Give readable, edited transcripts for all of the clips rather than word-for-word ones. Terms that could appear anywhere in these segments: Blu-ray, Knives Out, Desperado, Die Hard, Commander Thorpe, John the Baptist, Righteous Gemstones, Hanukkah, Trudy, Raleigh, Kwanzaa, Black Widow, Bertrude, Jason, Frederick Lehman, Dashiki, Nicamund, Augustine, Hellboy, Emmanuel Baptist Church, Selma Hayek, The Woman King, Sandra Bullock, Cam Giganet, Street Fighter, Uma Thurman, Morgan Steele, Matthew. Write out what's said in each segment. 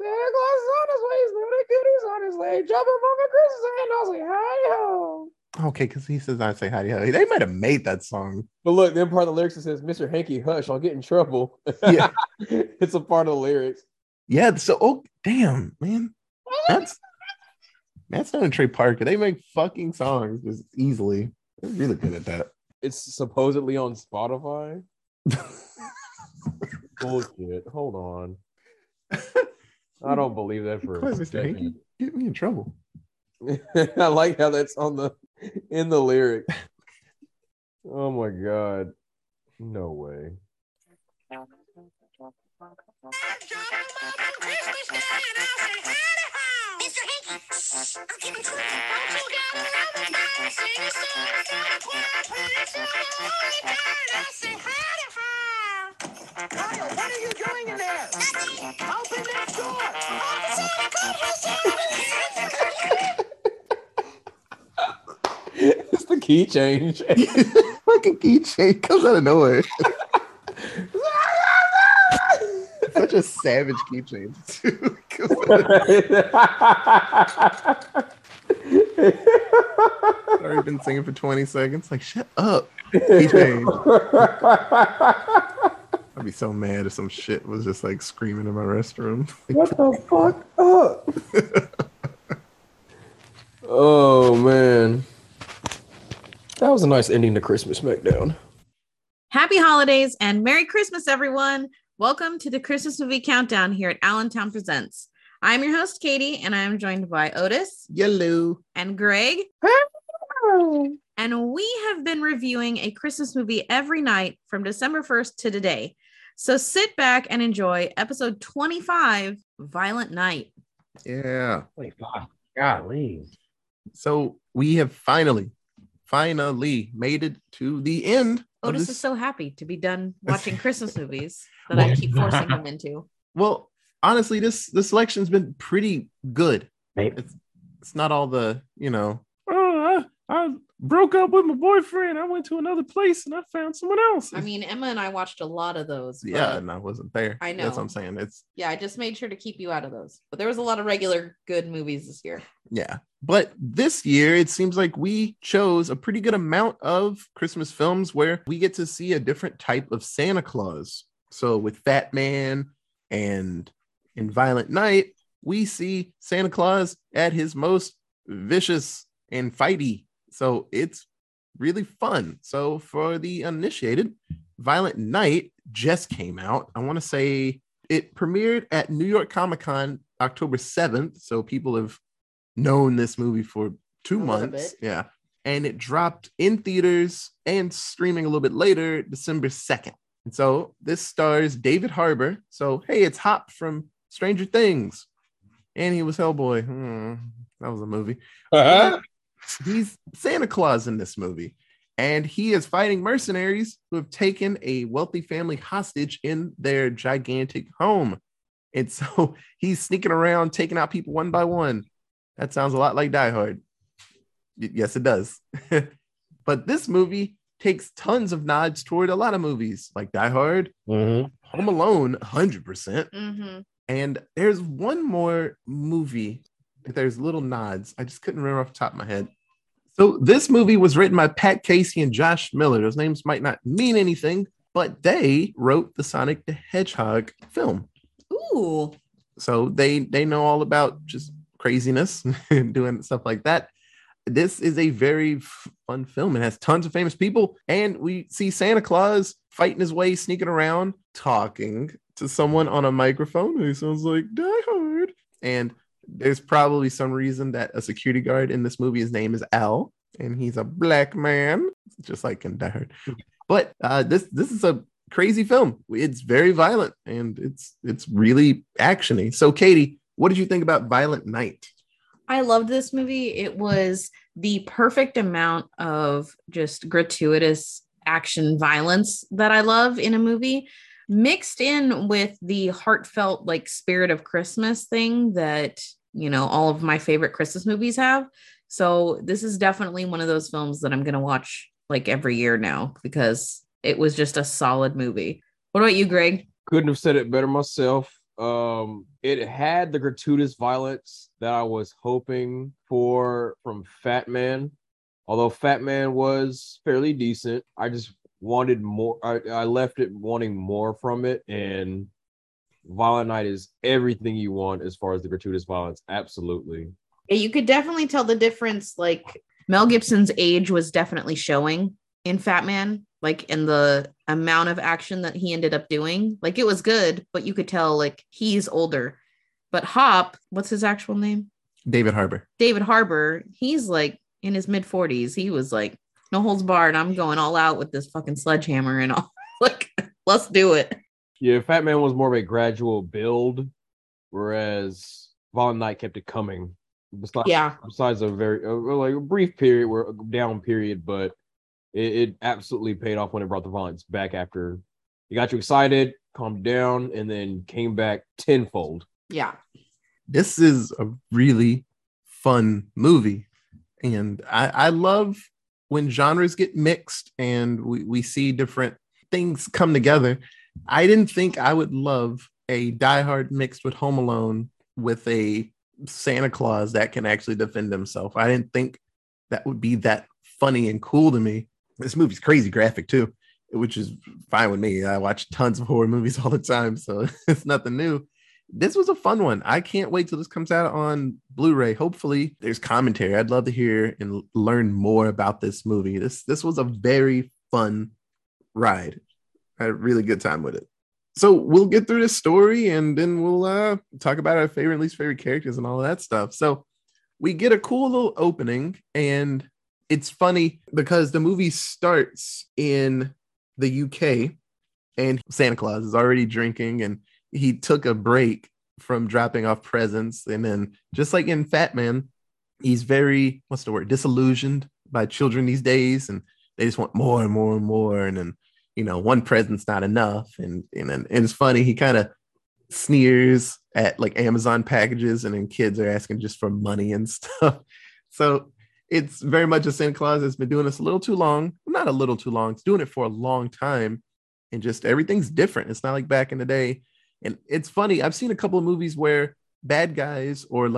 Santa Claus is on his way. He's loaded goodies on his way. Jump him on the Christmas hand. I'll say hi-ho. Okay, because he says I say hi-ho. They might have made that song. But look, then part of the lyrics it says, Mr. Hanky, hush, I'll get in trouble. Yeah. It's a part of the lyrics. Yeah, so, oh, damn, man. That's not a Trey Parker. They make fucking songs just easily. They're really good at that. It's supposedly on Spotify. Bullshit. Hold on. I don't believe that for a second. Get me in trouble. I like how that's in the lyric. Oh my god. No way. Kyle, what are you doing in there? Open that door! It's the key change. Fucking key change comes out of nowhere. Such a savage key change, too. I've already been singing for 20 seconds. Like, shut up. Key change. I'd be so mad if some shit was just like screaming in my restroom. What the fuck up? Oh man. That was a nice ending to Christmas Smackdown. Happy holidays and Merry Christmas, everyone. Welcome to the Christmas Movie Countdown here at Allentown Presents. I'm your host, Katie, and I am joined by Otis. Yellow. And Greg. Hello. And we have been reviewing a Christmas movie every night from December 1st to today. So sit back and enjoy episode 25, Violent Night. Yeah. Golly. So we have finally made it to the end. Otis is so happy to be done watching Christmas movies that I keep forcing him into. Well, honestly, this selection's been pretty good. Right. It's not all the, I broke up with my boyfriend. I went to another place and I found someone else. I mean, Emma and I watched a lot of those. Yeah, and I wasn't there. I know. That's what I'm saying. I just made sure to keep you out of those. But there was a lot of regular good movies this year. Yeah. But this year, it seems like we chose a pretty good amount of Christmas films where we get to see a different type of Santa Claus. So with Fat Man and in Violent Night, we see Santa Claus at his most vicious and fighty. So it's really fun. So for the uninitiated, Violent Night just came out. I want to say it premiered at New York Comic-Con October 7th. So people have known this movie for 2 months. Yeah. And it dropped in theaters and streaming a little bit later, December 2nd. And so this stars David Harbour. So, hey, it's Hop from Stranger Things. And he was Hellboy. That was a movie. Uh-huh. He's Santa Claus in this movie, and he is fighting mercenaries who have taken a wealthy family hostage in their gigantic home. And so he's sneaking around, taking out people one by one. That sounds a lot like Die Hard. Yes, it does. But this movie takes tons of nods toward a lot of movies like Die Hard, Home Alone, 100%. Mm-hmm. And there's one more movie. There's little nods. I just couldn't remember off the top of my head. So this movie was written by Pat Casey and Josh Miller. Those names might not mean anything, but they wrote the Sonic the Hedgehog film. Ooh. So they know all about just craziness and doing stuff like that. This is a very fun film. It has tons of famous people. And we see Santa Claus fighting his way, sneaking around, talking to someone on a microphone who sounds like Die Hard. And there's probably some reason that a security guard in this movie, his name is Al, and he's a black man, just like in Die Hard. But this is a crazy film. It's very violent, and it's really actiony. So, Katie, what did you think about Violent Night? I loved this movie. It was the perfect amount of just gratuitous action violence that I love in a movie, mixed in with the heartfelt, like, spirit of Christmas thing that, all of my favorite Christmas movies have. So this is definitely one of those films that I'm going to watch like every year now because it was just a solid movie. What about you, Greg? Couldn't have said it better myself. It had the gratuitous violence that I was hoping for from Fat Man. Although Fat Man was fairly decent, I just wanted more. I left it wanting more from it, and Violent Night is everything you want as far as the gratuitous violence. Absolutely. You could definitely tell the difference. Like, Mel Gibson's age was definitely showing in Fat Man, like in the amount of action that he ended up doing. Like, it was good, but you could tell like he's older. But Hop, what's his actual name? David Harbour. David Harbour, he's like in his mid 40s. He was like, no holds barred, I'm going all out with this fucking sledgehammer and all. Like, let's do it. Yeah, Fat Man was more of a gradual build, whereas Violent Night kept it coming. Besides a very like a brief period, where a down period, but it absolutely paid off when it brought the violence back after it got you excited, calmed down, and then came back tenfold. Yeah, this is a really fun movie, and I love when genres get mixed and we see different things come together. I didn't think I would love a Die Hard mixed with Home Alone with a Santa Claus that can actually defend himself. I didn't think that would be that funny and cool to me. This movie's crazy graphic too, which is fine with me. I watch tons of horror movies all the time, so it's nothing new. This was a fun one. I can't wait till this comes out on Blu-ray. Hopefully there's commentary. I'd love to hear and learn more about this movie. This was a very fun ride. I had a really good time with it. So we'll get through this story, and then we'll talk about our favorite and least favorite characters and all that stuff. So we get a cool little opening, and it's funny because the movie starts in the UK, and Santa Claus is already drinking, and he took a break from dropping off presents. And then just like in Fat Man, he's very, disillusioned by children these days, and they just want more and more and more. And then, one present's not enough. And it's funny, he kind of sneers at like Amazon packages, and then kids are asking just for money and stuff. So it's very much a Santa Claus that's been doing this a little too long. Not a little too long. It's doing it for a long time. And just everything's different. It's not like back in the day. And it's funny, I've seen a couple of movies where bad guys or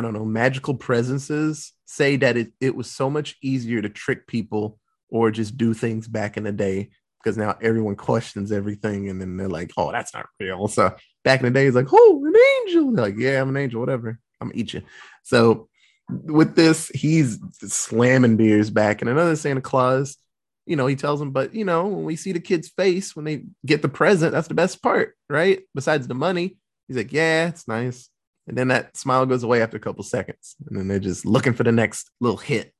magical presences say that it was so much easier to trick people or just do things back in the day, because now everyone questions everything, and then they're like, oh, that's not real. So back in the day, it's like, oh, an angel. They're like, yeah, I'm an angel, whatever, I'm gonna eat you. So with this, he's slamming beers back. And another Santa Claus, he tells them, but, when we see the kid's face when they get the present, that's the best part, right? Besides the money, he's like, yeah, it's nice. And then that smile goes away after a couple seconds, and then they're just looking for the next little hit.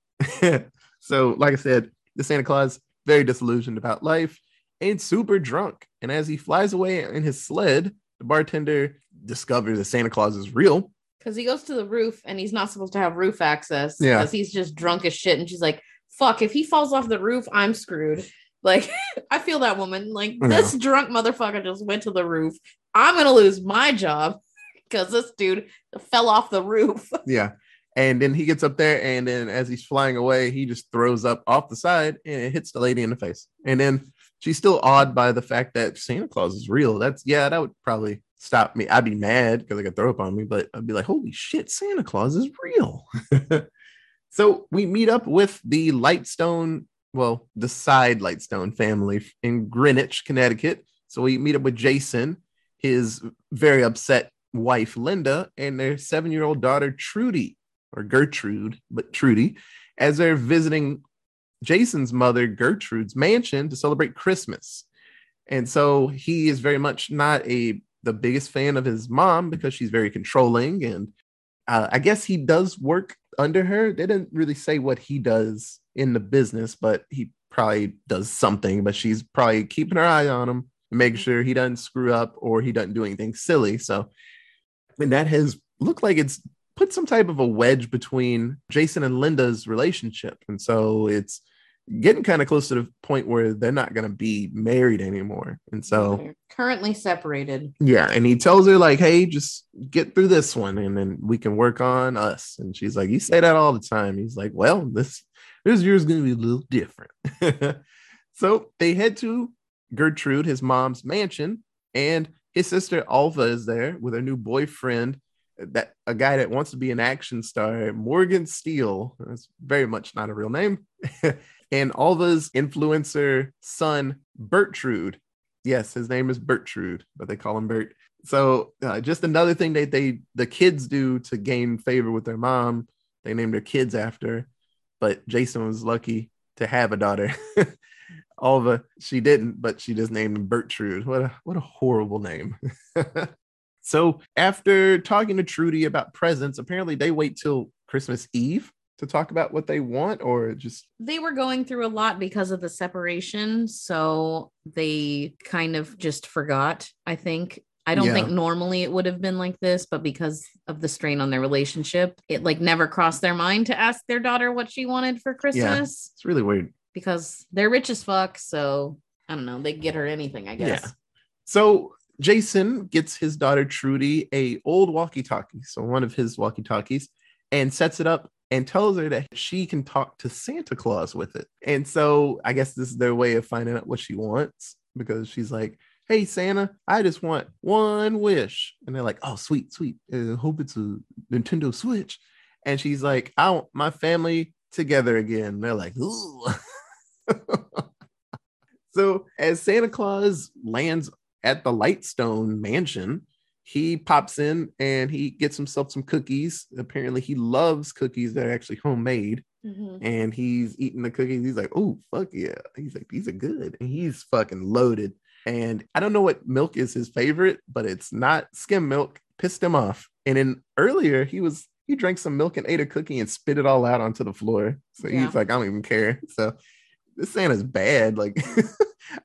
So like I said, the Santa Claus, very disillusioned about life and super drunk. And as he flies away in his sled, the bartender discovers that Santa Claus is real, because he goes to the roof and he's not supposed to have roof access because he's just drunk as shit. And she's like, fuck, if he falls off the roof, I'm screwed. Like, I feel that woman. Like, this drunk motherfucker just went to the roof. I'm going to lose my job because this dude fell off the roof. Yeah. And then he gets up there, and then as he's flying away, he just throws up off the side, and it hits the lady in the face. And then she's still awed by the fact that Santa Claus is real. That would probably stop me. I'd be mad because I could throw up on me, but I'd be like, holy shit, Santa Claus is real. So we meet up with the Lightstone, the side Lightstone family in Greenwich, Connecticut. So we meet up with Jason, his very upset wife, Linda, and their 7-year-old daughter, Trudy. Or Gertrude, but Trudy, as they're visiting Jason's mother, Gertrude's mansion to celebrate Christmas. And so he is very much not the biggest fan of his mom because she's very controlling. And I guess he does work under her. They didn't really say what he does in the business, but he probably does something, but she's probably keeping her eye on him and making sure he doesn't screw up or he doesn't do anything silly. So, and that has looked like it's put some type of a wedge between Jason and Linda's relationship. And so it's getting kind of close to the point where they're not going to be married anymore. And so they're currently separated. Yeah. And he tells her like, hey, just get through this one and then we can work on us. And she's like, you say that all the time. He's like, well, this year's going to be a little different. So they head to Gertrude, his mom's mansion, and His sister Alva is there with her new boyfriend, that a guy that wants to be an action star, Morgan Steele. That's very much not a real name. And Alva's influencer son, Bertrude. Yes, his name is Bertrude, but they call him Bert. So just another thing that the kids do to gain favor with their mom. They name their kids after, but Jason was lucky to have a daughter. Alva, she didn't, but she just named him Bertrude. What a horrible name. So after talking to Trudy about presents, apparently they wait till Christmas Eve to talk about what they want, or just... They were going through a lot because of the separation, so they kind of just forgot, I think. I don't think normally it would have been like this, but because of the strain on their relationship, it like never crossed their mind to ask their daughter what she wanted for Christmas. Yeah, it's really weird. Because they're rich as fuck, so I don't know. They get her anything, I guess. Yeah. So Jason gets his daughter Trudy a old walkie-talkie, so one of his walkie-talkies, and sets it up and tells her that she can talk to Santa Claus with it. And so I guess this is their way of finding out what she wants, because she's like, hey, Santa, I just want one wish. And they're like, oh, sweet, sweet. I hope it's a Nintendo Switch. And she's like, I want my family together again. And they're like, ooh. So as Santa Claus lands at the Lightstone mansion, he pops in and he gets himself some cookies. Apparently he loves cookies that are actually homemade. Mm-hmm. And he's eating the cookies. He's like, oh, fuck yeah. He's like, these are good. And he's fucking loaded. And I don't know what milk is his favorite, but it's not skim milk. Pissed him off. And then earlier he drank some milk and ate a cookie and spit it all out onto the floor. So he's like, I don't even care. So this Santa's bad. Like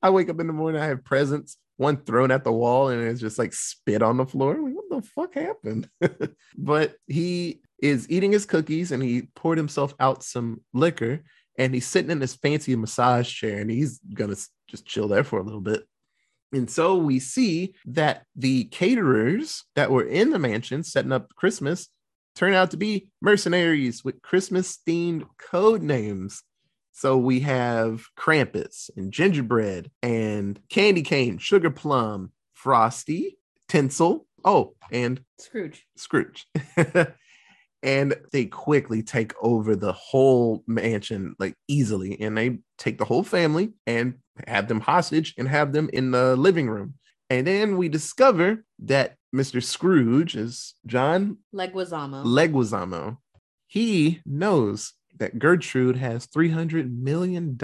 I wake up in the morning, I have presents, one thrown at the wall, and it's just like spit on the floor. I'm like, what the fuck happened? But he is eating his cookies and he poured himself out some liquor, and he's sitting in this fancy massage chair, and he's gonna just chill there for a little bit. And so we see that the caterers that were in the mansion setting up Christmas turn out to be mercenaries with Christmas-themed code names. So we have Krampus and Gingerbread and Candy Cane, Sugar Plum, Frosty, Tinsel, and Scrooge. And they quickly take over the whole mansion, like easily. And they take the whole family and have them hostage and have them in the living room. And then we discover that Mr. Scrooge is John Leguizamo. He knows that Gertrude has $300 million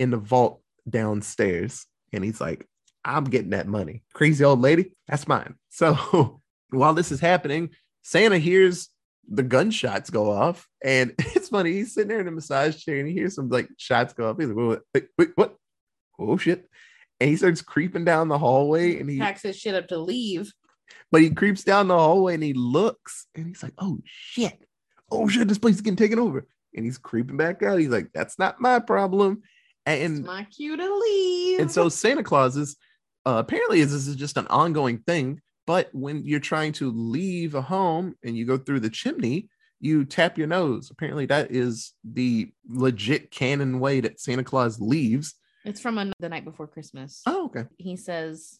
in the vault downstairs. And he's like, I'm getting that money. Crazy old lady, that's mine. So while this is happening, Santa hears the gunshots go off, and it's funny. He's sitting there in a massage chair, and he hears some like shots go off. He's like, "Wait, what? Oh shit!" And he starts creeping down the hallway, and he packs his shit up to leave. But he creeps down the hallway, and he looks, and he's like, "Oh shit! Oh shit! This place is getting taken over!" And he's creeping back out. He's like, "That's not my problem." And it's my cue to leave. And so Santa Claus is apparently this is just an ongoing thing. But when you're trying to leave a home and you go through the chimney, you tap your nose. Apparently, that is the legit canon way that Santa Claus leaves. It's from The Night Before Christmas. Oh, okay. He says,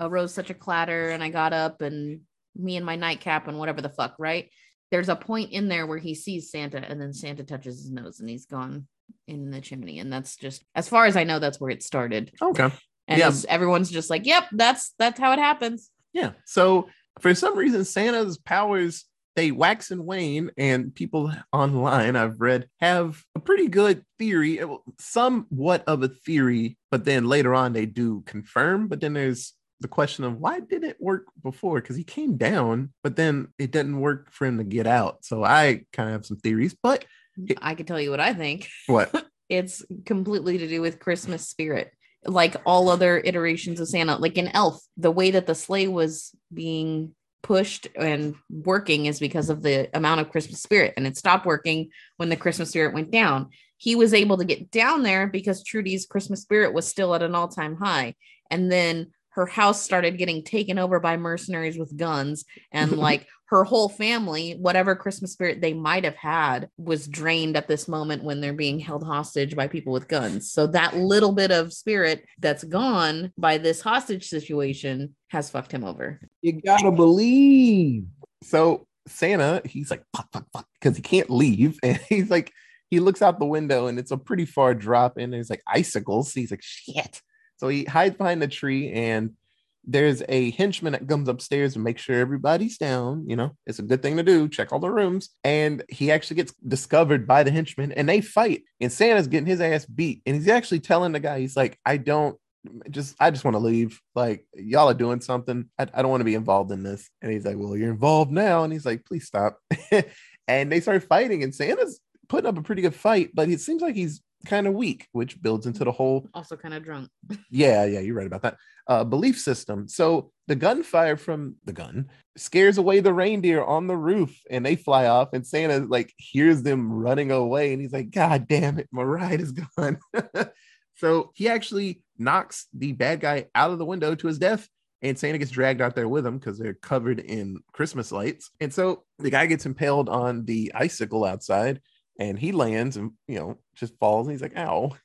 arose such a clatter, and I got up, and me and my nightcap, and whatever the fuck, right? There's a point in there where he sees Santa, and then Santa touches his nose, and he's gone in the chimney. And that's just, as far as I know, that's where it started. Okay. And everyone's just like, yep, that's how it happens. Yeah. So for some reason, Santa's powers, they wax and wane, and people online I've read have a pretty good theory, somewhat of a theory, but then later on they do confirm. But then there's the question of why didn't it work before? Because he came down, but then it didn't work for him to get out. So I kind of have some theories, but I can tell you what I think. What? It's completely to do with Christmas spirit. Like all other iterations of Santa, like an elf, the way that the sleigh was being pushed and working is because of the amount of Christmas spirit, and it stopped working when the Christmas spirit went down. He was able to get down there because Trudy's Christmas spirit was still at an all-time high, and then her house started getting taken over by mercenaries with guns, and like her whole family, whatever Christmas spirit they might have had, was drained at this moment when they're being held hostage by people with guns. So that little bit of spirit that's gone by this hostage situation has fucked him over. You gotta believe. So Santa, he's like, fuck, fuck, fuck, because he can't leave. And he's like, he looks out the window and it's a pretty far drop and there's like icicles. So he's like, shit. So he hides behind a tree, and there's a henchman that comes upstairs and makes sure everybody's down. You know, it's a good thing to do. Check all the rooms. And he actually gets discovered by the henchman and they fight, and Santa's getting his ass beat. And he's actually telling the guy, he's like, I just want to leave. Like, y'all are doing something. I don't want to be involved in this. And he's like, well, you're involved now. And he's like, please stop. And they start fighting, and Santa's putting up a pretty good fight, but it seems like he's kind of weak, which builds into the whole, also kind of drunk. yeah, you're right about that. Belief system. So the gunfire from the gun scares away the reindeer on the roof, and they fly off, and Santa like hears them running away, and he's like, god damn it, my ride is gone. So he actually knocks the bad guy out of the window to his death, and Santa gets dragged out there with him because they're covered in Christmas lights. And so the guy gets impaled on the icicle outside, and he lands and, you know, just falls. And he's like, ow.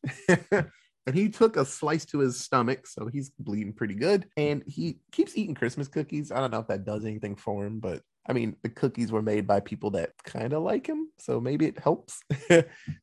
And he took a slice to his stomach, so he's bleeding pretty good. And he keeps eating Christmas cookies. I don't know if that does anything for him, but I mean, the cookies were made by people that kind of like him, so maybe it helps.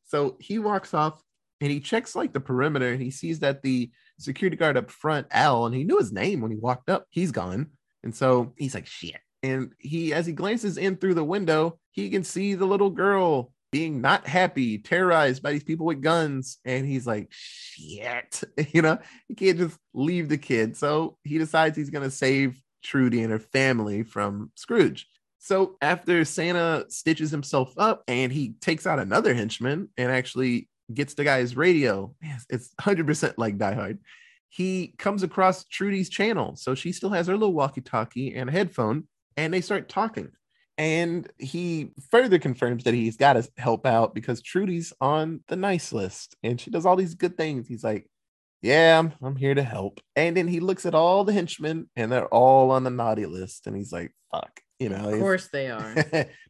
So he walks off, and he checks like the perimeter, and he sees that the security guard up front, Al, and he knew his name when he walked up, he's gone. And so he's like, shit. And he, as he glances in through the window, he can see the little girl being not happy, terrorized by these people with guns. And he's like, shit, you know, he can't just leave the kid. So he decides he's going to save Trudy and her family from Scrooge. So after Santa stitches himself up, and he takes out another henchman and actually gets the guy's radio. It's 100% like Die Hard. He comes across Trudy's channel. So she still has her little walkie-talkie and a headphone, and they start talking. And he further confirms that he's got to help out because Trudy's on the nice list and she does all these good things. He's like, yeah, I'm here to help. And then he looks at all the henchmen, and they're all on the naughty list. And he's like, fuck, you know. Of course they are.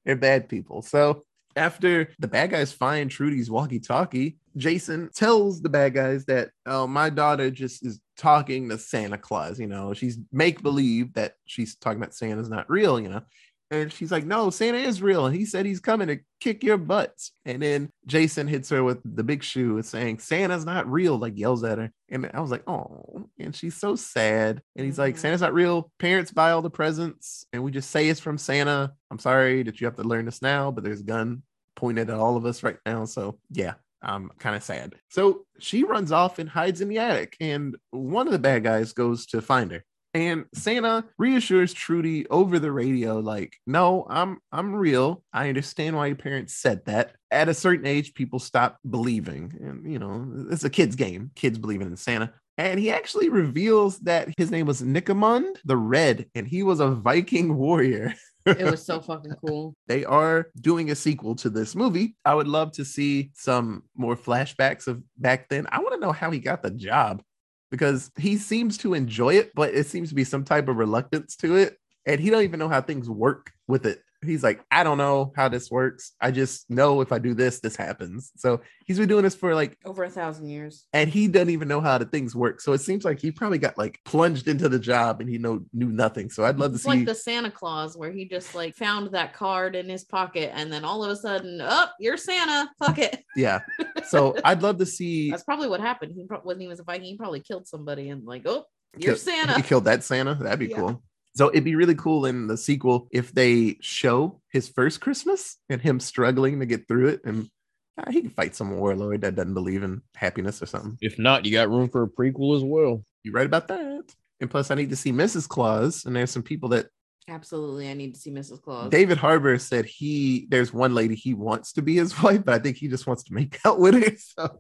They're bad people. So after the bad guys find Trudy's walkie-talkie, Jason tells the bad guys that, oh, my daughter just is talking to Santa Claus. You know, she's make-believe that she's talking about Santa's not real, you know. And she's like, no, Santa is real. And he said he's coming to kick your butts. And then Jason hits her with the big shoe saying, Santa's not real, like yells at her. And I was like, oh, and she's so sad. And he's like, Santa's not real. Parents buy all the presents, and we just say it's from Santa. I'm sorry that you have to learn this now, but there's a gun pointed at all of us right now. So yeah, I'm kind of sad. So she runs off and hides in the attic. And one of the bad guys goes to find her. And Santa reassures Trudy over the radio, like, no, I'm real. I understand why your parents said that. At a certain age, people stop believing. And, you know, it's a kid's game. Kids believing in Santa. And he actually reveals that his name was Nicamund the Red, and he was a Viking warrior. It was so fucking cool. They are doing a sequel to this movie. I would love to see some more flashbacks of back then. I want to know how he got the job, because he seems to enjoy it, but it seems to be some type of reluctance to it. And he don't even know how things work with it. He's like, I don't know how this works. I just know if I do this, this happens. So he's been doing this for like over 1,000 years. And he doesn't even know how the things work. So it seems like he probably got like plunged into the job and he knew nothing. So I'd love to see. It's like the Santa Claus where he just like found that card in his pocket. And then all of a sudden, oh, you're Santa. Fuck it. Yeah. So I'd love to see. That's probably what happened. When he was a Viking, he probably killed somebody and like, oh, you're Santa. He killed that Santa. That'd be cool. So it'd be really cool in the sequel if they show his first Christmas and him struggling to get through it. And he can fight some warlord that doesn't believe in happiness or something. If not, you got room for a prequel as well. You're right about that. And plus, I need to see Mrs. Claus. And there's some people that. Absolutely. I need to see Mrs. Claus. David Harbour said there's one lady he wants to be his wife, but I think he just wants to make out with her. So,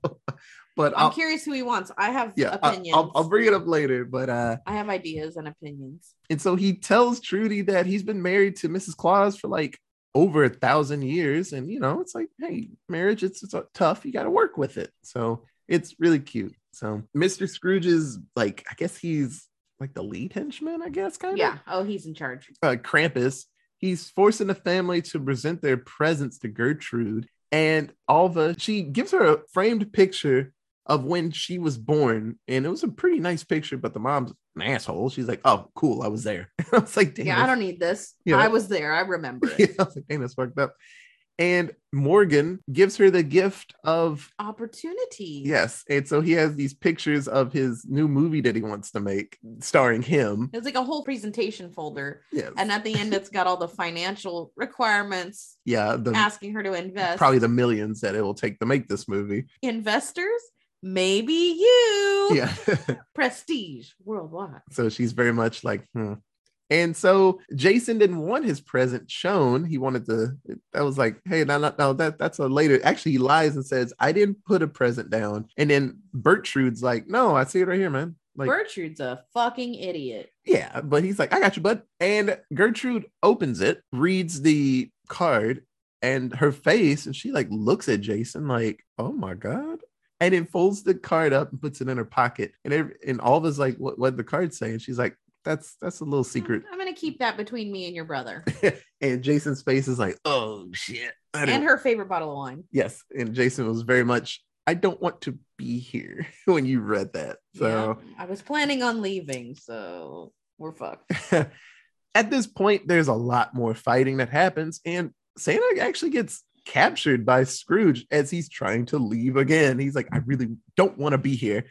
but I'm curious who he wants. I have opinions. I'll bring it up later, but I have ideas and opinions. And so he tells Trudy that he's been married to Mrs. Claus for like over 1,000 years. And, you know, it's like, hey, marriage, it's tough. You got to work with it. So it's really cute. So Mr. Scrooge's like, I guess he's like the lead henchman, I guess, kind of. Yeah. Oh, he's in charge. Krampus. He's forcing the family to present their presents to Gertrude. And Alva, she gives her a framed picture of when she was born. And it was a pretty nice picture, but the mom's an asshole. She's like, oh, cool, I was there. I was like, damn. Yeah, I don't need this. You know, I was there. I remember it. Yeah, I was like, damn, that's fucked up. And Morgan gives her the gift of opportunity. Yes. And so he has these pictures of his new movie that he wants to make starring him. It's like a whole presentation folder. Yes. And at the end, it's got all the financial requirements. Yeah. Asking her to invest. Probably the millions that it will take to make this movie. Investors? Maybe you. Yeah. Prestige worldwide. So she's very much like, And so Jason didn't want his present shown. He wanted to, that was like, hey, no, that's a later. Actually, he lies and says, I didn't put a present down. And then Bertrude's like, no, I see it right here, man. Like, Bertrude's a fucking idiot. Yeah, but he's like, I got you, bud. And Gertrude opens it, reads the card and her face. And she like looks at Jason like, oh my God. And then folds the card up and puts it in her pocket. And Alva's like, what the card say? And she's like, that's a little secret. I'm gonna keep that between me and your brother. And Jason's face is like, oh shit. And her favorite bottle of wine. Yes. And Jason was very much, I don't want to be here when you read that. So yeah, I was planning on leaving, so we're fucked. At this point, there's a lot more fighting that happens, and Santa actually gets captured by Scrooge as he's trying to leave again. He's like, I really don't want to be here.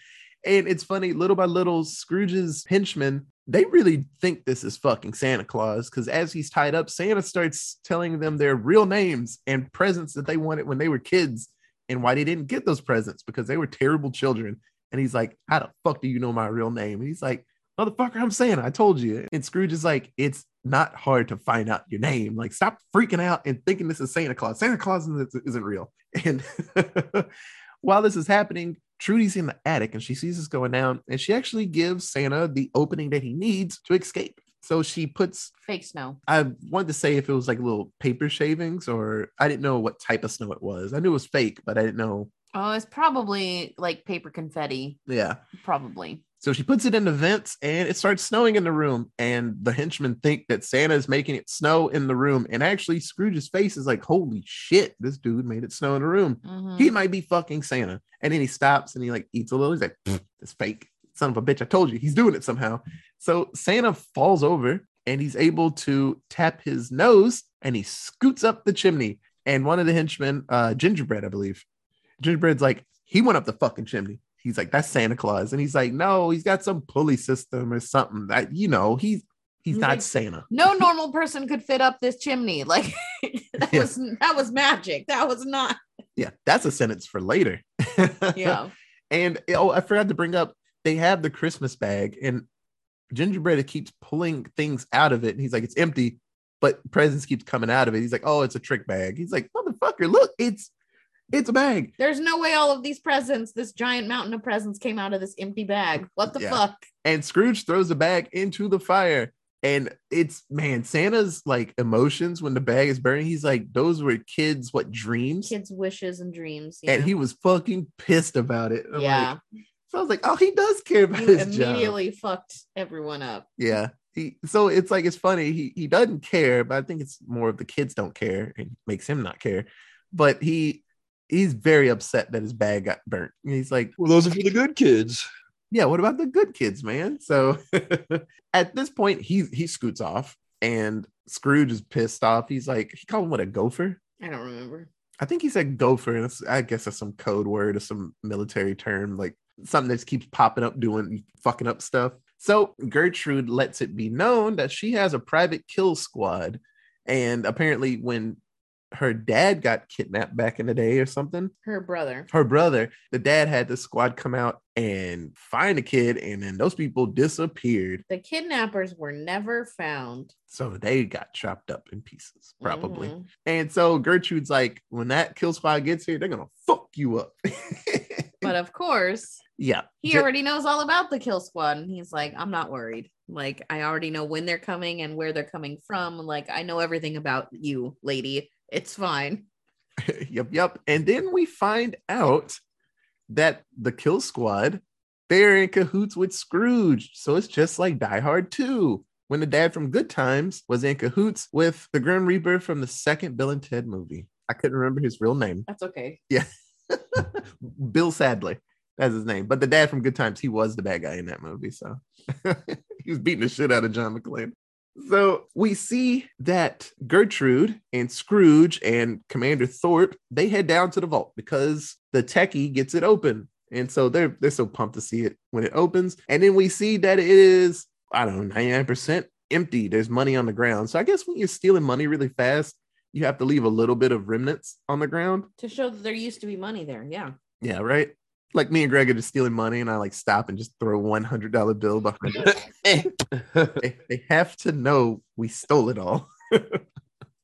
And it's funny, little by little, Scrooge's henchmen, they really think this is fucking Santa Claus, because as he's tied up, Santa starts telling them their real names and presents that they wanted when they were kids and why they didn't get those presents because they were terrible children. And he's like, how the fuck do you know my real name? And he's like, motherfucker, I'm Santa. I told you. And Scrooge is like, it's not hard to find out your name. Like, stop freaking out and thinking this is Santa Claus. Santa Claus isn't real. And while this is happening, Trudy's in the attic and she sees this going down, and she actually gives Santa the opening that he needs to escape. So she puts fake snow. I wanted to say if it was like little paper shavings, or I didn't know what type of snow it was. I knew it was fake, but I didn't know. Oh, it's probably like paper confetti. Yeah, probably. So she puts it in the vents and it starts snowing in the room. And the henchmen think that Santa is making it snow in the room. And actually Scrooge's face is like, holy shit, this dude made it snow in the room. Mm-hmm. He might be fucking Santa. And then he stops and he like eats a little. He's like, it's fake. Son of a bitch. I told you he's doing it somehow. So Santa falls over and he's able to tap his nose and he scoots up the chimney. And one of the henchmen, Gingerbread, I believe. Gingerbread's like, he went up the fucking chimney. He's like, that's Santa Claus. And he's like, no, he's got some pulley system or something that, you know, he's not like, Santa. No normal person could fit up this chimney. Like that was magic. That was not. Yeah. That's a sentence for later. Yeah. And I forgot to bring up, they have the Christmas bag and Gingerbread keeps pulling things out of it. And he's like, it's empty, but presents keeps coming out of it. He's like, oh, it's a trick bag. He's like, motherfucker, look, it's a bag. There's no way all of these presents, this giant mountain of presents came out of this empty bag. What the fuck? And Scrooge throws the bag into the fire. And it's, man, Santa's like emotions when the bag is burning. He's like, those were kids, what, dreams? Kids' wishes and dreams. Yeah. And he was fucking pissed about it. So I was like, oh, he does care about his job. He immediately fucked everyone up. Yeah. So it's like, it's funny. He doesn't care, but I think it's more of the kids don't care. It makes him not care. But he's very upset that his bag got burnt. And he's like, well, those are for the good kids. Yeah, what about the good kids, man? So at this point, he scoots off and Scrooge is pissed off. He's like, he called him what, a gopher? I don't remember. I think he said gopher. And I guess that's some code word or some military term, like something that just keeps popping up, doing fucking up stuff. So Gertrude lets it be known that she has a private kill squad. And apparently when her dad got kidnapped back in the day or something. Her brother. The dad had the squad come out and find the kid, and then those people disappeared. The kidnappers were never found. So they got chopped up in pieces, probably. Mm-hmm. And so Gertrude's like, when that kill squad gets here, they're going to fuck you up. But of course, yeah, he already knows all about the kill squad. And he's like, I'm not worried. Like, I already know when they're coming and where they're coming from. Like, I know everything about you, lady. It's fine. Yep. And then we find out that the kill squad they're in cahoots with Scrooge. So it's just like Die Hard 2, when the dad from Good Times was in cahoots with the Grim Reaper from the second Bill and Ted movie. I couldn't remember his real name. That's okay. Yeah. Bill Sadler. That's his name. But the dad from Good Times, he was the bad guy in that movie. So he was beating the shit out of John McClane. So we see that Gertrude and Scrooge and Commander Thorpe, they head down to the vault because the techie gets it open. And so they're so pumped to see it when it opens. And then we see that it is, I don't know, 99% empty. There's money on the ground. So I guess when you're stealing money really fast, you have to leave a little bit of remnants on the ground to show that there used to be money there. Yeah. Yeah. Right. Like me and Greg are just stealing money and I like stop and just throw $100 bill behind it. They have to know we stole it all.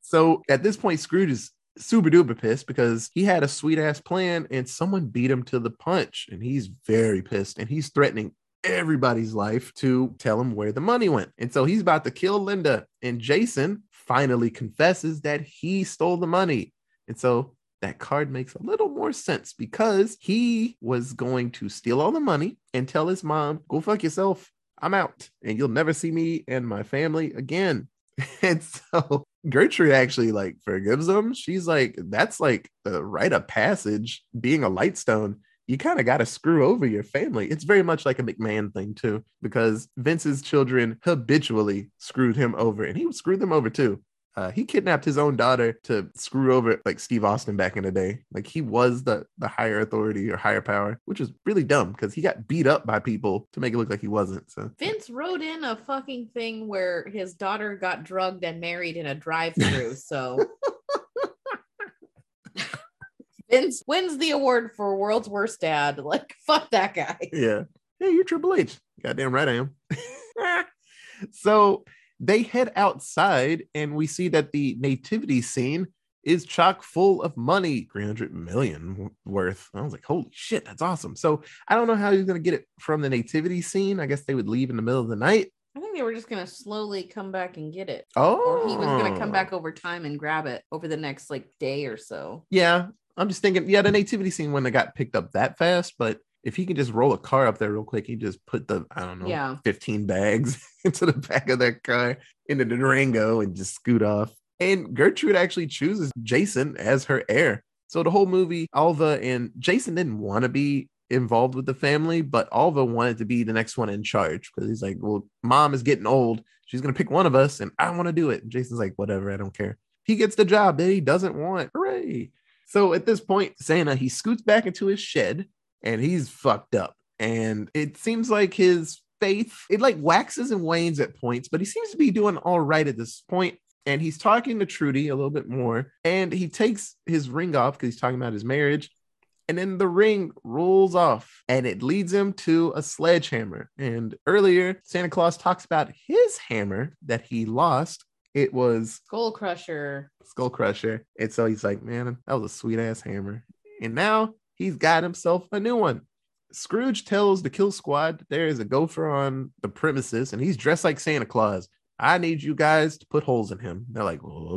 So at this point, Scrooge is super duper pissed because he had a sweet ass plan and someone beat him to the punch, and he's very pissed and he's threatening everybody's life to tell him where the money went. And so he's about to kill Linda, and Jason finally confesses that he stole the money. And so that card makes a little more sense because he was going to steal all the money and tell his mom, go fuck yourself. I'm out and you'll never see me and my family again. And so Gertrude actually like forgives him. She's like, that's like the rite of passage. Being a Lightstone, you kind of got to screw over your family. It's very much like a McMahon thing too, because Vince's children habitually screwed him over, and he would screw them over too. He kidnapped his own daughter to screw over like Steve Austin back in the day. Like he was the higher authority or higher power, which is really dumb because he got beat up by people to make it look like he wasn't. So Vince wrote in a fucking thing where his daughter got drugged and married in a drive-thru. So Vince wins the award for world's worst dad. Like fuck that guy. Yeah. Hey, you're Triple H. Goddamn right I am. So they head outside and we see that the nativity scene is chock full of money, 300 million worth. I was like, holy shit, that's awesome. So I don't know how you're going to get it from the nativity scene. I guess they would leave in the middle of the night. I think they were just going to slowly come back and get it. Oh, or he was going to come back over time and grab it over the next like day or so. Yeah. I'm just thinking, yeah, the nativity scene wouldn't have got picked up that fast, but if he can just roll a car up there real quick, he just put the, 15 bags into the back of that car, into the Durango, and just scoot off. And Gertrude actually chooses Jason as her heir. So the whole movie, Alva and Jason didn't want to be involved with the family, but Alva wanted to be the next one in charge because he's like, well, mom is getting old. She's going to pick one of us, and I want to do it. And Jason's like, whatever, I don't care. He gets the job that he doesn't want. Hooray. So at this point, Santa, he scoots back into his shed. And he's fucked up. And it seems like his faith, it like waxes and wanes at points, but he seems to be doing all right at this point. And he's talking to Trudy a little bit more. And he takes his ring off because he's talking about his marriage. And then the ring rolls off and it leads him to a sledgehammer. And earlier, Santa Claus talks about his hammer that he lost. It was Skull Crusher. And so he's like, man, that was a sweet ass hammer. And now he's got himself a new one. Scrooge tells the kill squad that there is a gopher on the premises and he's dressed like Santa Claus. I need you guys to put holes in him. They're like, oh,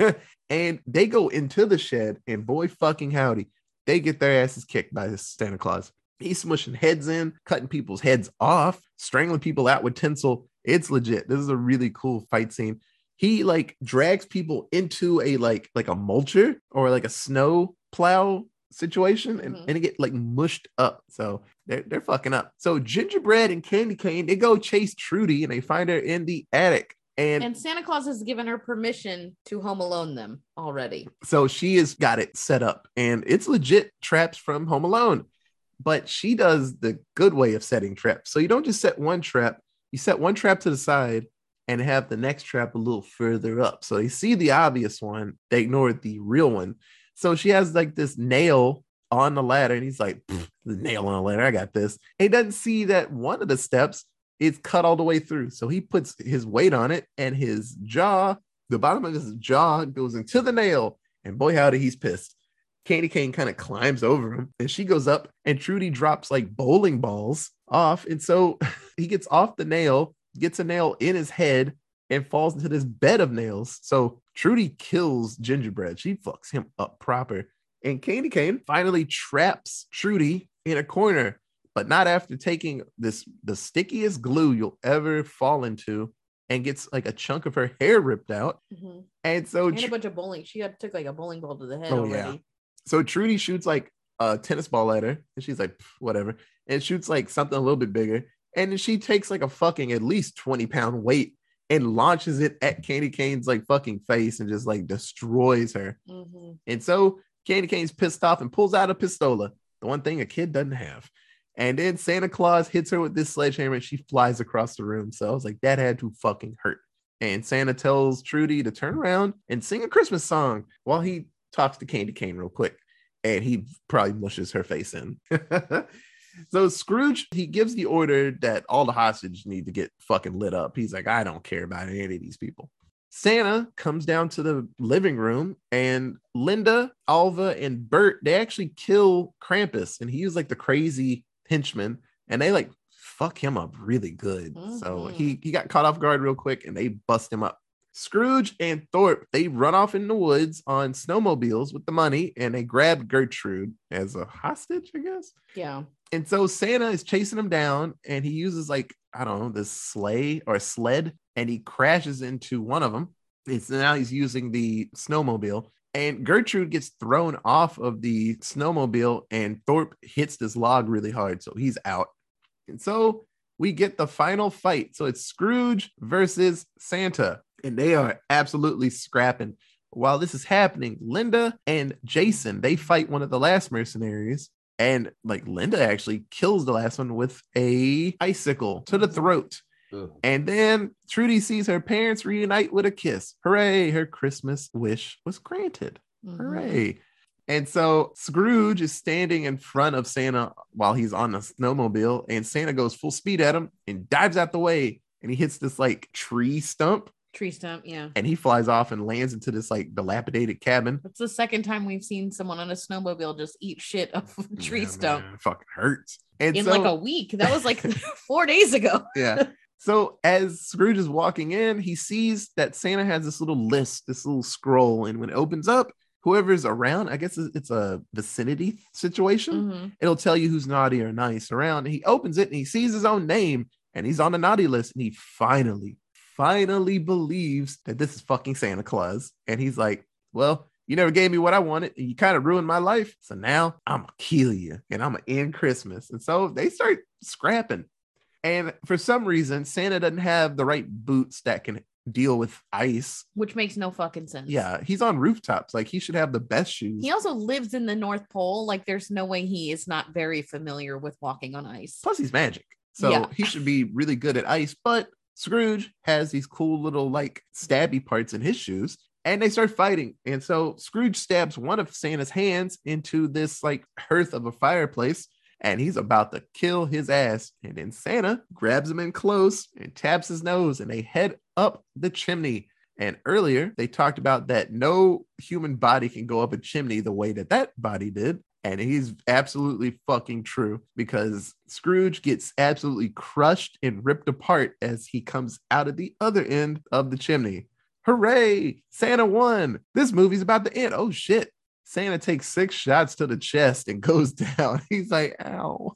okay. And they go into the shed and boy fucking howdy, they get their asses kicked by this Santa Claus. He's smushing heads in, cutting people's heads off, strangling people out with tinsel. It's legit. This is a really cool fight scene. He like drags people into a like a mulcher or like a snow plow situation and it get like mushed up. So they're fucking up. So Gingerbread and Candy Cane, they go chase Trudy and they find her in the attic. And Santa Claus has given her permission to Home Alone them already. So she has got it set up and it's legit traps from Home Alone, but she does the good way of setting traps. So you don't just set one trap, you set one trap to the side and have the next trap a little further up. So they see the obvious one, they ignore the real one. So she has like this nail on the ladder and he's like, the nail on the ladder, I got this. And he doesn't see that one of the steps is cut all the way through. So he puts his weight on it and his jaw, the bottom of his jaw goes into the nail. And boy, howdy, he's pissed. Candy Cane kind of climbs over him and she goes up and Trudy drops like bowling balls off. And so he gets off the nail, gets a nail in his head and falls into this bed of nails. So Trudy kills Gingerbread. She fucks him up proper. And Candy Cane finally traps Trudy in a corner. but not after taking the stickiest glue you'll ever fall into and gets like a chunk of her hair ripped out. Mm-hmm. And so and a bunch of bowling. She took like a bowling ball to the head already. Yeah. So Trudy shoots like a tennis ball at her and she's like, whatever. And shoots like something a little bit bigger. And then she takes like a fucking at least 20-pound weight and launches it at Candy Cane's like fucking face and just like destroys her. Mm-hmm. And so Candy Cane's pissed off and pulls out a pistola, the one thing a kid doesn't have. And then Santa Claus hits her with this sledgehammer and she flies across the room. So I was like, that had to fucking hurt. And Santa tells Trudy to turn around and sing a Christmas song while he talks to Candy Cane real quick. And he probably mushes her face in. So Scrooge, he gives the order that all the hostages need to get fucking lit up. He's like, I don't care about any of these people. Santa comes down to the living room and Linda, Alva, and Bert, they actually kill Krampus. And he was like the crazy henchman. And they like fuck him up really good. Mm-hmm. So he got caught off guard real quick and they bust him up. Scrooge and Thorpe, they run off in the woods on snowmobiles with the money and they grab Gertrude as a hostage, I guess. Yeah. And so Santa is chasing him down and he uses like, I don't know, this sleigh or sled and he crashes into one of them. It's now he's using the snowmobile and Gertrude gets thrown off of the snowmobile and Thorpe hits this log really hard. So he's out. And so we get the final fight. So it's Scrooge versus Santa and they are absolutely scrapping. While this is happening, Linda and Jason, they fight one of the last mercenaries. And like Linda actually kills the last one with an icicle to the throat. Ugh. And then Trudy sees her parents reunite with a kiss. Hooray, her Christmas wish was granted. Mm-hmm. Hooray. And so Scrooge is standing in front of Santa while he's on the snowmobile. And Santa goes full speed at him and dives out the way. And he hits this like tree stump. Tree stump, yeah. And he flies off and lands into this like dilapidated cabin. It's the second time we've seen someone on a snowmobile just eat shit off of a tree stump. Man, it fucking hurts. And in so, like a week. That was like 4 days ago. Yeah. So as Scrooge is walking in, he sees that Santa has this little list, this little scroll. And when it opens up, whoever's around, I guess it's a vicinity situation. Mm-hmm. It'll tell you who's naughty or nice around. And he opens it and he sees his own name and he's on the naughty list. And he finally believes that this is fucking Santa Claus. And he's like, well, you never gave me what I wanted and you kind of ruined my life. So now I'm gonna kill you and I'm gonna end Christmas. And so they start scrapping. And for some reason, Santa doesn't have the right boots that can deal with ice. Which makes no fucking sense. Yeah, he's on rooftops. Like he should have the best shoes. He also lives in the North Pole. Like there's no way he is not very familiar with walking on ice. Plus he's magic. So yeah. He should be really good at ice, but Scrooge has these cool little like stabby parts in his shoes and they start fighting. And so Scrooge stabs one of Santa's hands into this like hearth of a fireplace and he's about to kill his ass. And then Santa grabs him in close and taps his nose and they head up the chimney. And earlier they talked about that no human body can go up a chimney the way that body did. And he's absolutely fucking true because Scrooge gets absolutely crushed and ripped apart as he comes out of the other end of the chimney. Hooray! Santa won! This movie's about to end. Oh shit. Santa takes 6 shots to the chest and goes down. He's like, ow.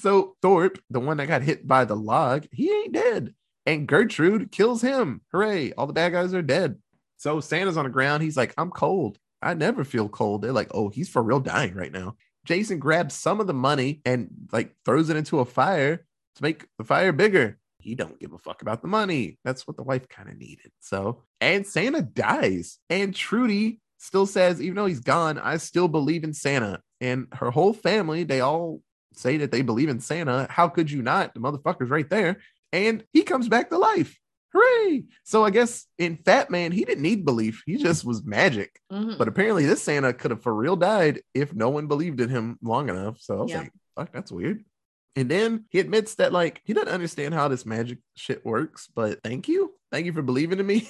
So Thorpe, the one that got hit by the log, he ain't dead. And Gertrude kills him. Hooray! All the bad guys are dead. So Santa's on the ground. He's like, I'm cold. I never feel cold. They're like, oh, he's for real dying right now. Jason grabs some of the money and like throws it into a fire to make the fire bigger. He don't give a fuck about the money. That's what the wife kind of needed. So, and Santa dies. And Trudy still says, even though he's gone, I still believe in Santa. And her whole family, they all say that they believe in Santa. How could you not? The motherfucker's right there. And he comes back to life. Hooray! So I guess in Fat Man, he didn't need belief. He just was magic. Mm-hmm. But apparently this Santa could have for real died if no one believed in him long enough. So I was like, fuck, that's weird. And then he admits that like, he doesn't understand how this magic shit works, but thank you. Thank you for believing in me.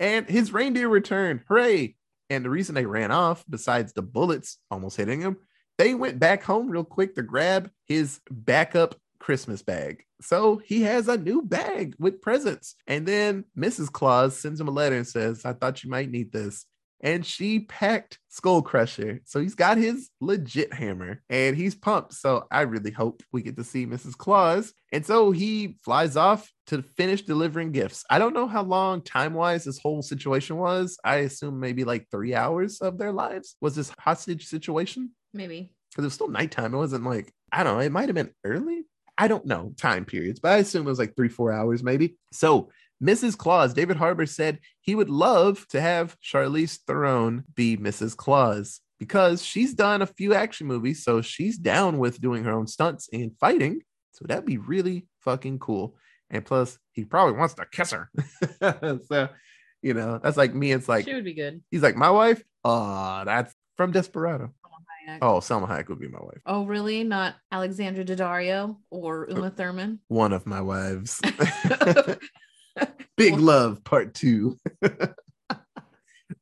And his reindeer returned. Hooray! And the reason they ran off, besides the bullets almost hitting him, they went back home real quick to grab his backup Christmas bag. So he has a new bag with presents. And then Mrs. Claus sends him a letter and says, I thought you might need this. and she packed Skullcrusher. So he's got his legit hammer and he's pumped. So I really hope we get to see Mrs. Claus. And so he flies off to finish delivering gifts. I don't know how long time-wise this whole situation was. I assume maybe like 3 hours of their lives was this hostage situation. Maybe. Because it was still nighttime. It wasn't like, I don't know, it might have been early. I don't know time periods, but I assume it was like 3-4 hours maybe. So Mrs. Claus, David Harbour said he would love to have Charlize Theron be Mrs. Claus because she's done a few action movies. So she's down with doing her own stunts and fighting. So that'd be really fucking cool. And plus he probably wants to kiss her. So, you know, that's like me. It's like, she would be good. He's like, my wife. Oh, that's from Desperado. Oh, Selma Hayek would be my wife. Oh, really? Not Alexandra Daddario or Uma Thurman? One of my wives. Big Love Part 2.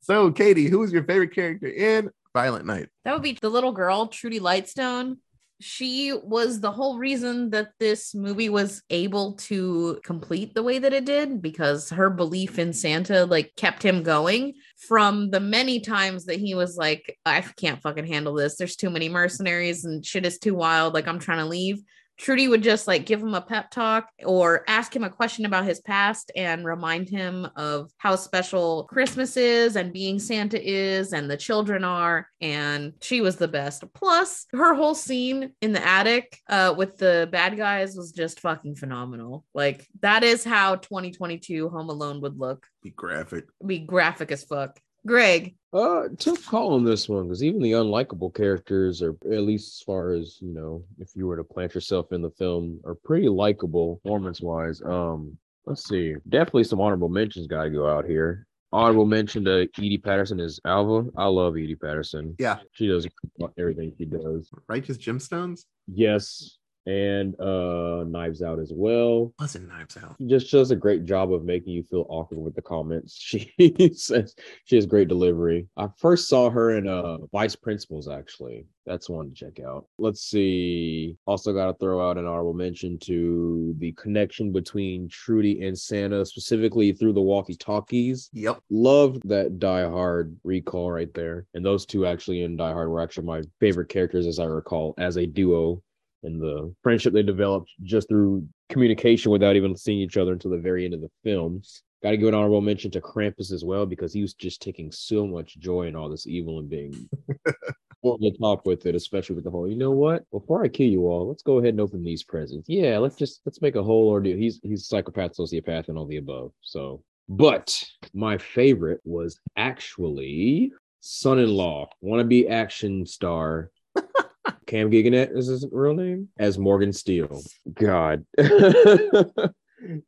So, Katie, who was your favorite character in Violent Night? That would be the little girl, Trudy Lightstone. She was the whole reason that this movie was able to complete the way that it did, because her belief in Santa like kept him going from the many times that he was like, I can't fucking handle this. There's too many mercenaries and shit is too wild. Like, I'm trying to leave. Trudy would just like give him a pep talk or ask him a question about his past and remind him of how special Christmas is and being Santa is and the children are. And she was the best. Plus, her whole scene in the attic with the bad guys was just fucking phenomenal. Like, that is how 2022 Home Alone would look. Be graphic. Be graphic as fuck. Greg. Tough call on this one, because even the unlikable characters, or at least as far as, you know, if you were to plant yourself in the film, are pretty likable performance wise. Let's see. Definitely some honorable mentions got to go out here. Honorable mention to Edie Patterson is Alva. I love Edie Patterson. Yeah. She does everything she does. Righteous Gemstones? Yes. And Knives Out as well. Wasn't Knives Out. She just does a great job of making you feel awkward with the comments. She says she has great delivery. I first saw her in Vice Principals, actually. That's one to check out. Let's see. Also got to throw out an honorable mention to the connection between Trudy and Santa, specifically through the walkie-talkies. Yep. Loved that Die Hard recall right there. And those two actually in Die Hard were actually my favorite characters, as I recall, as a duo. And the friendship they developed just through communication without even seeing each other until the very end of the film. Got to give an honorable mention to Krampus as well, because he was just taking so much joy in all this evil and being on the top with it, especially with the whole, you know what? Before I kill you all, let's go ahead and open these presents. Yeah, let's make a whole ordeal. He's a psychopath, sociopath, and all the above. So, but my favorite was actually son-in-law, wannabe action star. Cam Giganet is his real name, as Morgan Steele. God.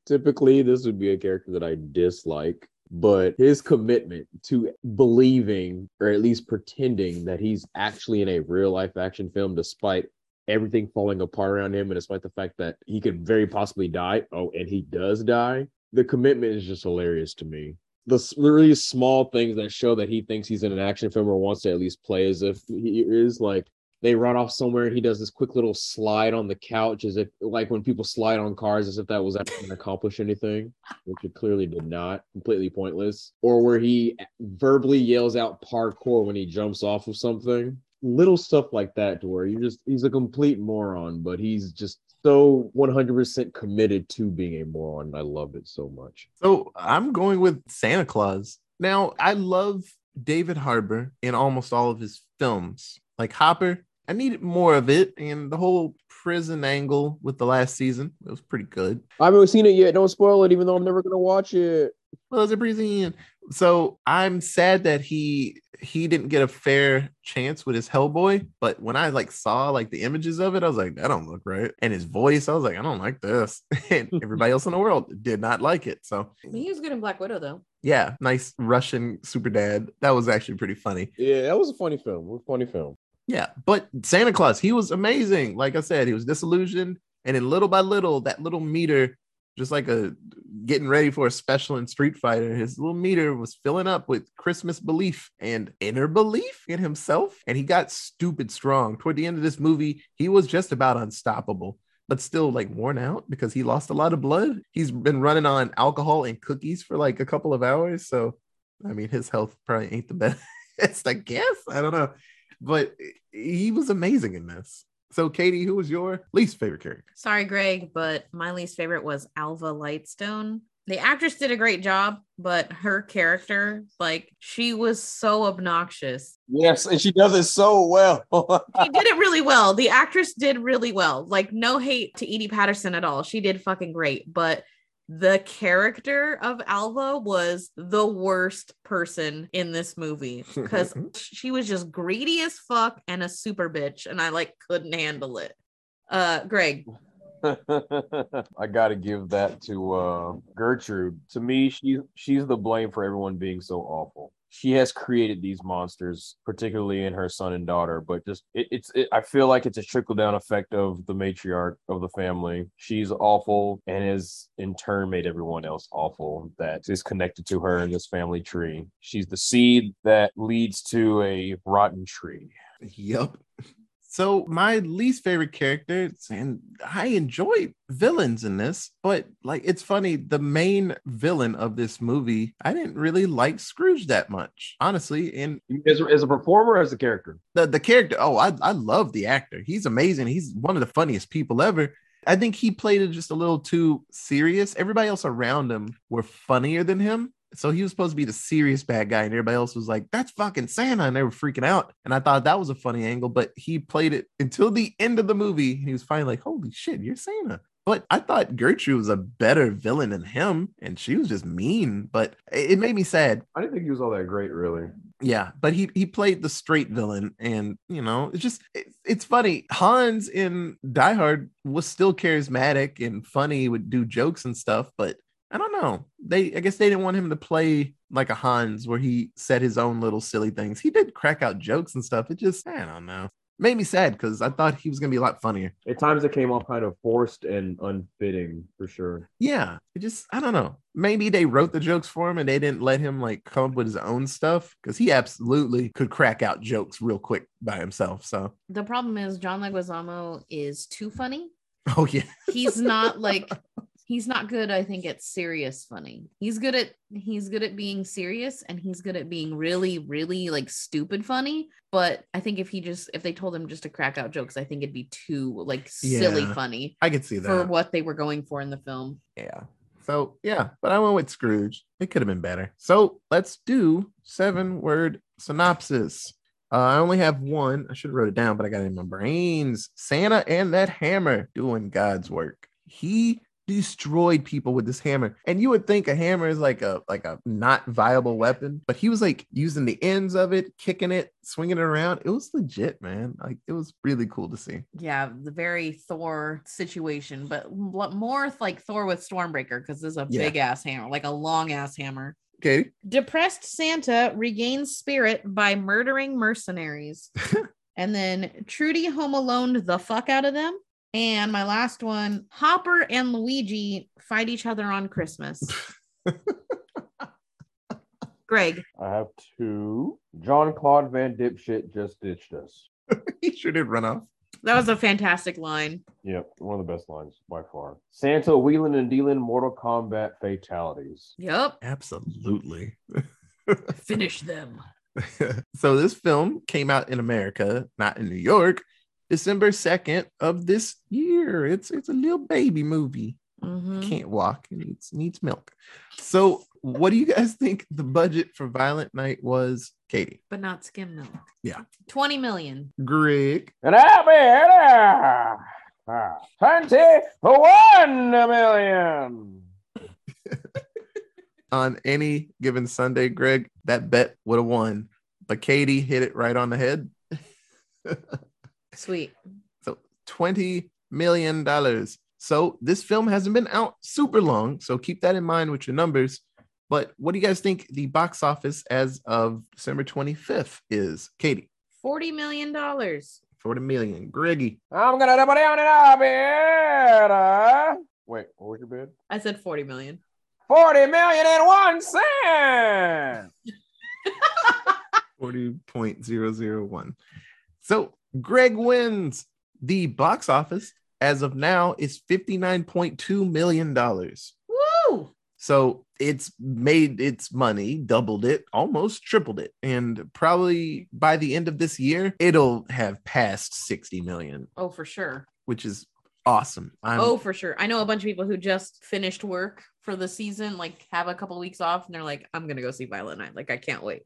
Typically, this would be a character that I dislike, but his commitment to believing, or at least pretending, that he's actually in a real-life action film, despite everything falling apart around him, and despite the fact that he could very possibly die, oh, and he does die, the commitment is just hilarious to me. The really small things that show that he thinks he's in an action film or wants to at least play as if he is, like, they run off somewhere and he does this quick little slide on the couch, as if, like when people slide on cars, as if that was actually going to accomplish anything, which it clearly did not. Completely pointless. Or where he verbally yells out parkour when he jumps off of something. Little stuff like that, to where he's a complete moron, but he's just so 100% committed to being a moron. And I love it so much. So I'm going with Santa Claus. Now, I love David Harbour in almost all of his films. Like Hopper, I needed more of it, and the whole prison angle with the last season, it was pretty good. I haven't seen it yet. Don't spoil it, even though I'm never going to watch it. Well, it's a prison. So I'm sad that he didn't get a fair chance with his Hellboy. But when I like saw like the images of it, I was like, that don't look right. And his voice, I was like, I don't like this. And everybody else in the world did not like it. So he was good in Black Widow, though. Yeah, nice Russian super dad. That was actually pretty funny. Yeah, that was a funny film. Yeah, but Santa Claus, he was amazing. Like I said, he was disillusioned. And then little by little, that little meter, just like a getting ready for a special in Street Fighter, his little meter was filling up with Christmas belief and inner belief in himself. And he got stupid strong. Toward the end of this movie, he was just about unstoppable, but still like worn out because he lost a lot of blood. He's been running on alcohol and cookies for like a couple of hours. So I mean, his health probably ain't the best, I guess. I don't know. But he was amazing in this. So, Katie, who was your least favorite character? Sorry, Greg, but my least favorite was Alva Lightstone. The actress did a great job, but her character, like, she was so obnoxious. Yes, and she does it so well. She did it really well. The actress did really well. Like, no hate to Edie Patterson at all. She did fucking great. But the character of Alva was the worst person in this movie because she was just greedy as fuck and a super bitch, and I like couldn't handle it. Greg. I gotta give that to Gertrude. To me, she's the blame for everyone being so awful. She has created these monsters, particularly in her son and daughter, but just it's I feel like it's a trickle-down effect of the matriarch of the family. She's awful and has in turn made everyone else awful that is connected to her in this family tree. She's the seed that leads to a rotten tree. Yep. So my least favorite character, and I enjoy villains in this, but like, it's funny, the main villain of this movie, I didn't really like Scrooge that much, honestly. And as a performer, or as a character, the character. Oh, I love the actor. He's amazing. He's one of the funniest people ever. I think he played it just a little too serious. Everybody else around him were funnier than him. So he was supposed to be the serious bad guy, and everybody else was like, that's fucking Santa, and they were freaking out. And I thought that was a funny angle, but he played it until the end of the movie, and he was finally like, holy shit, you're Santa. But I thought Gertrude was a better villain than him, and she was just mean, but it made me sad. I didn't think he was all that great, really. Yeah, but he played the straight villain, and, you know, it's just, it's funny. Hans in Die Hard was still charismatic and funny, would do jokes and stuff, but I don't know. I guess they didn't want him to play like a Hans where he said his own little silly things. He did crack out jokes and stuff. It just, I don't know. Made me sad because I thought he was going to be a lot funnier. At times it came off kind of forced and unfitting for sure. Yeah. It just, I don't know. Maybe they wrote the jokes for him and they didn't let him like come up with his own stuff because he absolutely could crack out jokes real quick by himself. So the problem is John Leguizamo is too funny. Oh, yeah. He's not like... He's not good, I think, at serious funny. He's good at being serious, and he's good at being really, really like stupid funny. But I think if they told him just to crack out jokes, I think it'd be too like silly funny. I could see that for what they were going for in the film. Yeah. So yeah, but I went with Scrooge. It could have been better. So let's do 7-word synopsis. I only have one. I should have wrote it down, but I got it in my brains. Santa and that hammer doing God's work. He destroyed people with this hammer, and you would think a hammer is like a not viable weapon, but he was like using the ends of it, kicking it, swinging it around. It was legit, man. Like, it was really cool to see. Yeah, the very Thor situation, but more like Thor with Stormbreaker, because this is a big ass hammer, like a long ass hammer. Okay. Depressed Santa regains spirit by murdering mercenaries, and then Trudy Home Alone the fuck out of them. And my last one, Hopper and Luigi fight each other on Christmas. Greg. I have two. Jean-Claude Van Dipshit just ditched us. He sure did run off. That was a fantastic line. Yep, one of the best lines by far. Santa wheeling and dealing Mortal Kombat fatalities. Yep. Absolutely. Finish them. So this film came out in America, not in New York. December 2nd of this year. It's a little baby movie. Mm-hmm. Can't walk and needs milk. So what do you guys think the budget for Violent Night was, Katie? But not skim milk. Yeah. 20 million. Greg. And I'll be here. 21 million. On any given Sunday, Greg, that bet would have won. But Katie hit it right on the head. Sweet. So $20 million. So this film hasn't been out super long, so keep that in mind with your numbers. But what do you guys think the box office as of December 25th is, Katie? $40 million. 40 million. Greggy. I'm gonna double down and I'll be here. Wait, what was your bid? I said 40 million. 40 million and 1 cent. 40.001. So Greg wins. The box office as of now is $59.2 million. Woo! So it's made its money, doubled it, almost tripled it. And probably by the end of this year, it'll have passed 60 million. Oh, for sure. Which is awesome. Oh, for sure. I know a bunch of people who just finished work for the season, like have a couple weeks off, and they're like, I'm going to go see Violent Night. Like, I can't wait.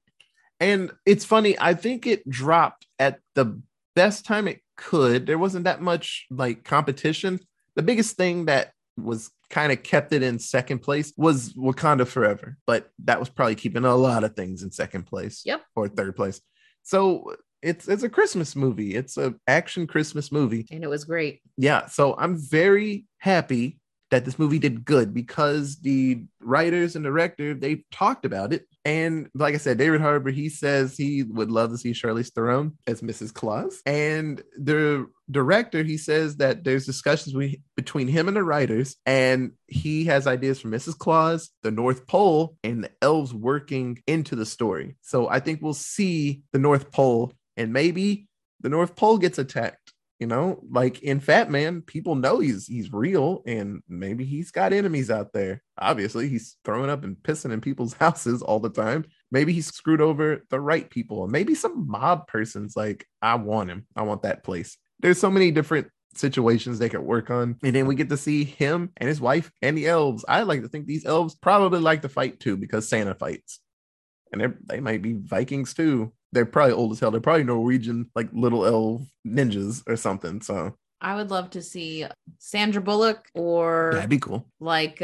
And it's funny. I think it dropped at the best time it could. There wasn't that much like competition. The biggest thing that was kind of kept it in second place was Wakanda Forever, but that was probably keeping a lot of things in second place. Yep. Or third place. So it's a Christmas movie. It's an action Christmas movie. And it was great. Yeah. So I'm very happy that this movie did good, because the writers and director, they talked about it. And like I said, David Harbour, he says he would love to see Charlize Theron as Mrs. Claus. And the director, he says that there's discussions between him and the writers, and he has ideas for Mrs. Claus, the North Pole, and the elves working into the story. So I think we'll see the North Pole, and maybe the North Pole gets attacked. You know, like in Fat Man, people know he's real, and maybe he's got enemies out there. Obviously, he's throwing up and pissing in people's houses all the time. Maybe he's screwed over the right people. Maybe some mob person's like, I want him. I want that place. There's so many different situations they could work on. And then we get to see him and his wife and the elves. I like to think these elves probably like to fight too, because Santa fights. And they might be Vikings too. They're probably old as hell. They're probably Norwegian, like little elf ninjas or something. So I would love to see Sandra Bullock, or that'd be cool. Like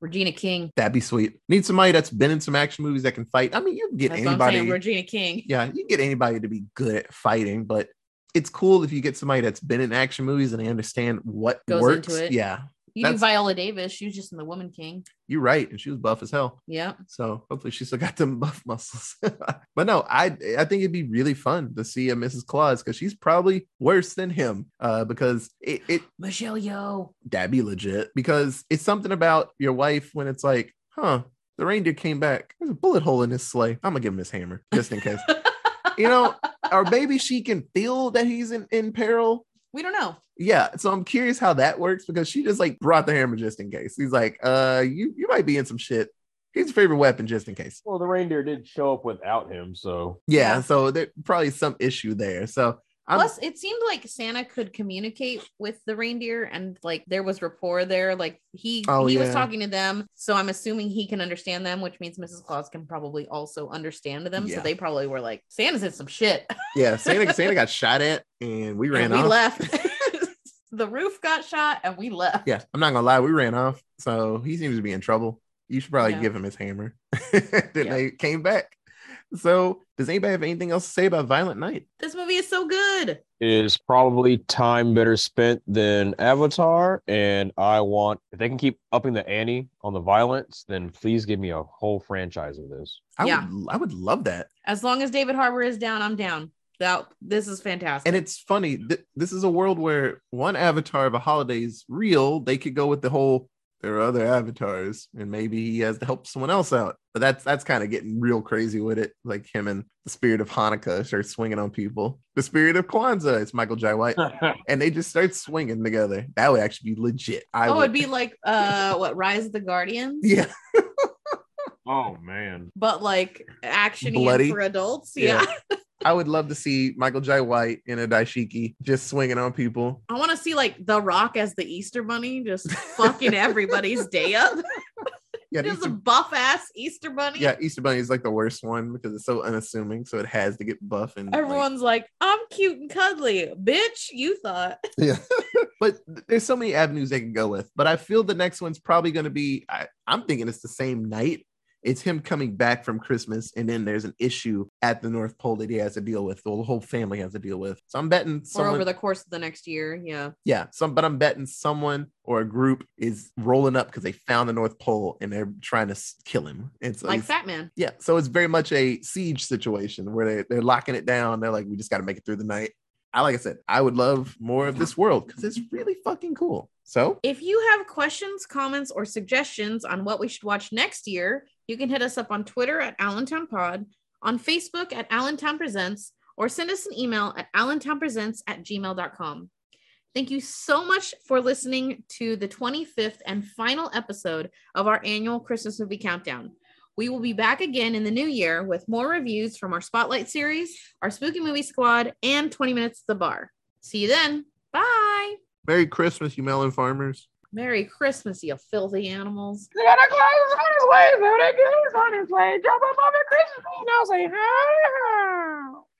Regina King. That'd be sweet. Need somebody that's been in some action movies that can fight. I mean, you can get anybody. Regina King. Yeah, you can get anybody to be good at fighting, but it's cool if you get somebody that's been in action movies and they understand what goes works. Into it. Yeah. You do Viola Davis. She was just in The Woman King. You're right. And she was buff as hell. Yeah. So hopefully she still got them buff muscles. But no, I think it'd be really fun to see a Mrs. Claus, because she's probably worse than him. Because it Michelle Yeoh. That'd be legit. Because it's something about your wife when it's like, huh, the reindeer came back. There's a bullet hole in his sleigh. I'm going to give him his hammer just in case. You know, or maybe she can feel that he's in peril. We don't know. Yeah. So I'm curious how that works, because she just like brought the hammer just in case. He's like, you might be in some shit. He's a favorite weapon just in case. Well, the reindeer did show up without him. So yeah. So there's probably some issue there. So plus it seemed like Santa could communicate with the reindeer, and like there was rapport there. Like he was talking to them. So I'm assuming he can understand them, which means Mrs. Claus can probably also understand them. Yeah. So they probably were like, Santa's in some shit. Yeah. Santa got shot at, and we ran off. We left. The roof got shot and we left. Yeah. I'm not gonna lie. We ran off. So he seems to be in trouble. You should probably give him his hammer. Then they came back. So does anybody have anything else to say about Violent Night? This movie is so good. It is probably time better spent than Avatar. And if they can keep upping the ante on the violence, then please give me a whole franchise of this. I would love that. As long as David Harbour is down, I'm down. This is fantastic. And it's funny. This is a world where one avatar of a holiday is real. They could go with the whole, there are other avatars, and maybe he has to help someone else out. But that's kind of getting real crazy with it. Like him and the spirit of Hanukkah start swinging on people. The spirit of Kwanzaa, it's Michael Jai White. And they just start swinging together. That would actually be legit. It'd be like, Rise of the Guardians? Yeah. Oh, man. But like action for adults. Yeah. I would love to see Michael Jai White in a dashiki just swinging on people. I want to see like The Rock as the Easter Bunny, just fucking everybody's day up. Yeah, there's a buff ass Easter Bunny. Yeah, Easter Bunny is like the worst one because it's so unassuming. So it has to get buff, and everyone's like I'm cute and cuddly, bitch. You thought? Yeah. But there's so many avenues they can go with. But I feel the next one's probably going to be. I'm thinking it's the same night. It's him coming back from Christmas, and then there's an issue at the North Pole that he has to deal with. The whole family has to deal with. So I'm betting someone, or over the course of the next year, yeah. Yeah, but I'm betting someone or a group is rolling up because they found the North Pole and they're trying to kill him. It's like Fat Man. Yeah, so it's very much a siege situation where they're locking it down. They're like, we just got to make it through the night. Like I said, I would love more of this world because it's really fucking cool. So if you have questions, comments, or suggestions on what we should watch next year, you can hit us up on Twitter at Allentown Pod, on Facebook at Allentown Presents, or send us an email at allentownpresents@gmail.com. Thank you so much for listening to the 25th and final episode of our annual Christmas movie countdown. We will be back again in the new year with more reviews from our Spotlight series, our Spooky Movie Squad, and 20 Minutes at the Bar. See you then. Bye. Merry Christmas, you melon farmers. Merry Christmas, you filthy animals. Santa Claus is on his way. Santa Claus is on his way. Jump up on the Christmas tree and I'll say, hi.